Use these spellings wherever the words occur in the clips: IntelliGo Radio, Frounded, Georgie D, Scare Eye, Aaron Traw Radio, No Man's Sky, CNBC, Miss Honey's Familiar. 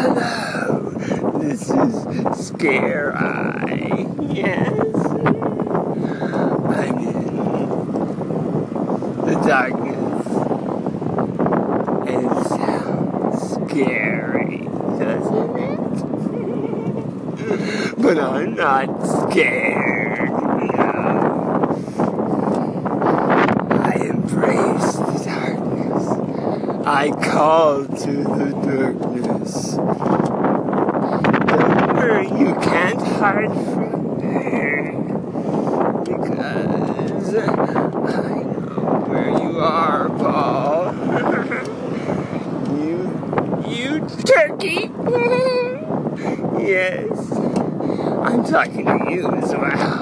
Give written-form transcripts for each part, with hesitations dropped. Hello, this is Scare Eye. Yes, I'm in the darkness, and it sounds scary, doesn't it? But I'm not scared, no. I embrace the darkness. I call to the darkness. Don't worry, you can't hide from me, because I know where you are, Paul. You turkey! Yes, I'm talking to you as well.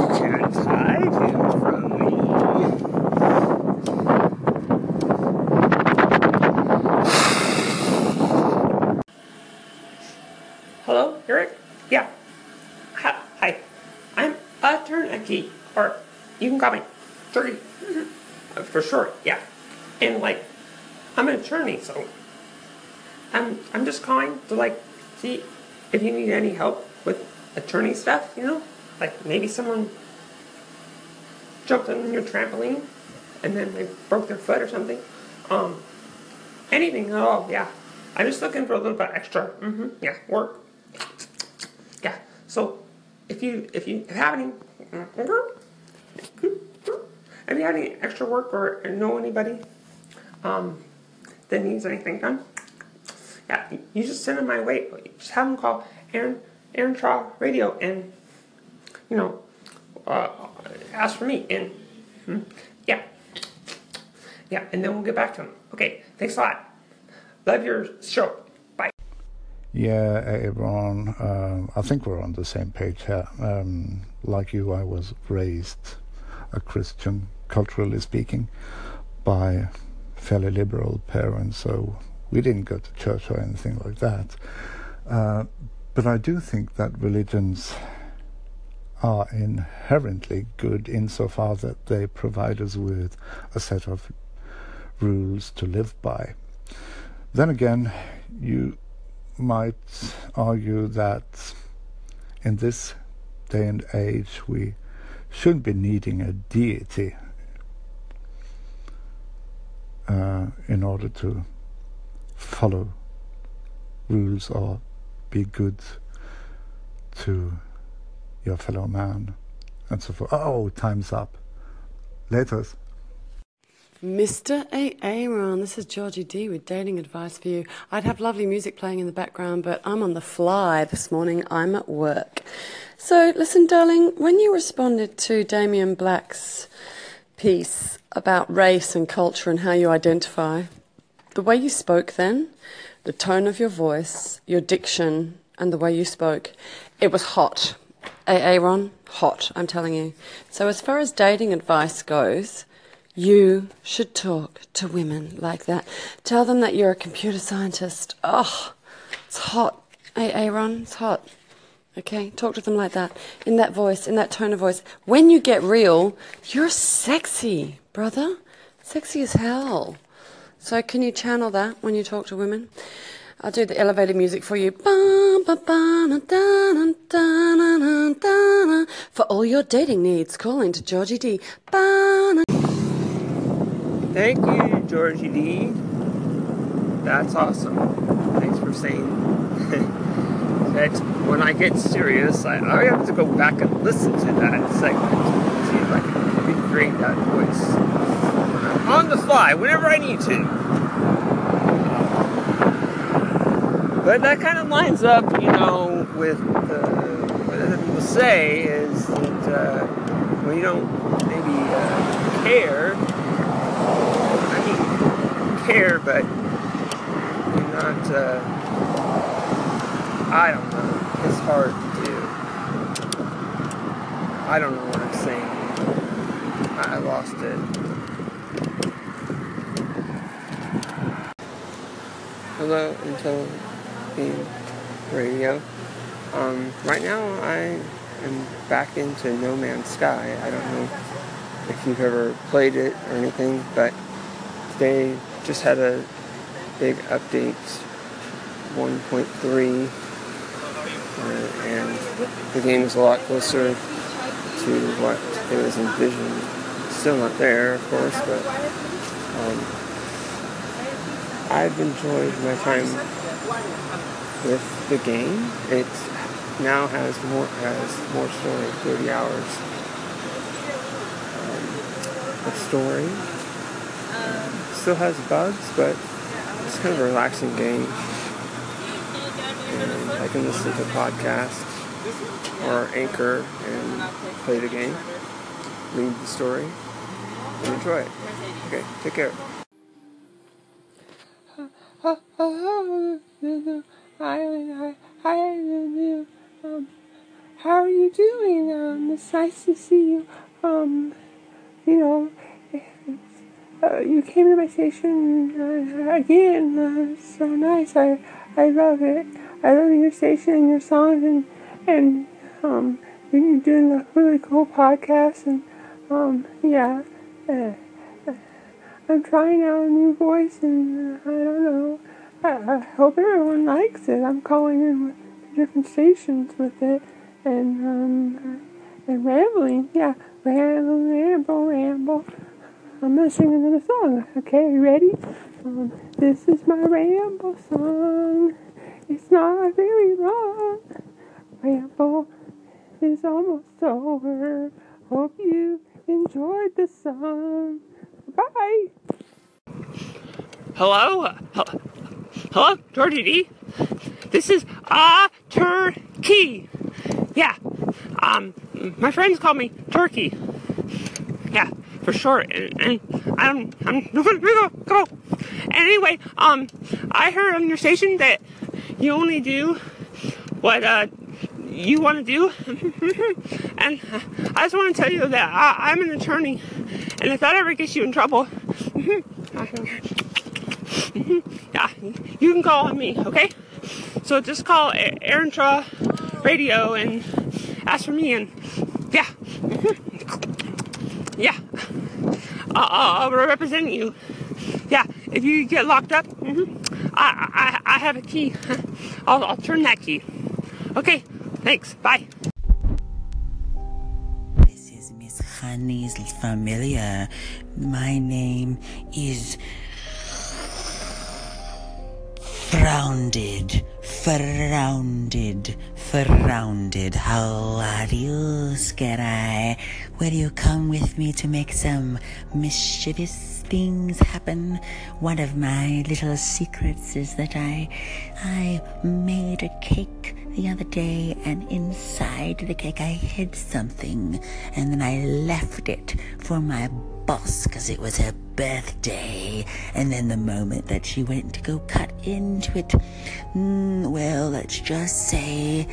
You can't hide him from me. Hello, Eric? Yeah. Hi. I'm a turkey, or you can call me Turkey, for short, yeah. And, like, I'm an attorney, so I'm just calling to, like, see if you need any help with attorney stuff, you know? Like, maybe someone jumped on your trampoline, and then they broke their foot or something. Anything at all, yeah. I'm just looking for a little bit extra, yeah, work. Yeah, so if you have any, if you have any extra work or know anybody that needs anything done, yeah, you just send them my way. Just have them call Aaron Traw Radio, and you know, ask for me, and yeah, and then we'll get back to them. Okay, thanks a lot. Love your show. Yeah, everyone, I think we're on the same page here. Like you, I was raised a Christian, culturally speaking, by fairly liberal parents, so we didn't go to church or anything like that. But I do think that religions are inherently good insofar that they provide us with a set of rules to live by. Then again, you might argue that in this day and age we shouldn't be needing a deity in order to follow rules or be good to your fellow man and so forth. Oh, time's up. Laters. Mr. Aaron, this is Georgie D with dating advice for you. I'd have lovely music playing in the background, but I'm on the fly this morning. I'm at work. So, listen, darling, when you responded to Damien Black's piece about race and culture and how you identify, the way you spoke then, the tone of your voice, your diction, and the way you spoke, it was hot. Aaron, hot, I'm telling you. So as far as dating advice goes, you should talk to women like that. Tell them that you're a computer scientist. Oh, it's hot. Aaron, it's hot. Okay, talk to them like that. In that voice, in that tone of voice. When you get real, you're sexy, brother. Sexy as hell. So can you channel that when you talk to women? I'll do the elevator music for you. For all your dating needs, call into Georgie D. Thank you, Georgie D. That's awesome. Thanks for saying that. When I get serious, I have to go back and listen to that segment and see if I can recreate that voice on the fly whenever I need to. But that kind of lines up, you know, with what other people say is that when you don't maybe care. Care, but you're not, I don't know, it's hard to do. I don't know what I'm saying. I lost it. Hello, IntelliGo Radio. Right now I am back into No Man's Sky. I don't know if you've ever played it or anything, but they just had a big update 1.3, and the game is a lot closer to what it was envisioned. Still not there, of course, but I've enjoyed my time with the game. It now has more story, 30 hours of story. Still has bugs, but it's kind of a relaxing game. And I can listen to podcasts or Anchor and play the game, read the story, and enjoy it. Okay, take care. How are you doing? It's nice to see you. You came to my station again. So nice. I love it. I love your station and your songs, and you're doing a really cool podcast, and yeah. I'm trying out a new voice, and I don't know. I hope everyone likes it. I'm calling in with different stations with it, and rambling. Yeah, ramble. I'm gonna sing another song. Okay, you ready? This is my ramble song. It's not very long. Ramble is almost over. Hope you enjoyed the song. Bye. Hello? Hello? Georgie D? This is a turkey. Yeah. My friends call me Turkey. Yeah. For sure, and I'm go. Anyway, I heard on your station that you only do what you want to do, and I just want to tell you that I'm an attorney, and if that ever gets you in trouble, yeah, you can call on me, okay? So just call Aaron Traw Radio and ask for me, and yeah. Yeah, I'll represent you. Yeah, if you get locked up, I have a key. I'll turn that key. Okay, thanks. Bye. This is Miss Honey's Familiar. My name is Frounded. How are you, Scare Eye? Will you come with me to make some mischievous things happen? One of my little secrets is that I made a cake the other day, and inside the cake I hid something, and then I left it for my boss because it was her birthday, and then the moment that she went to go cut into it, well, let's just say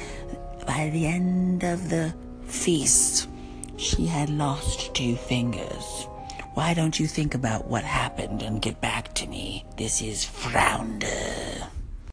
by the end of the feast she had lost 2 fingers. Why don't you think about what happened and get back to me? This is Frounded.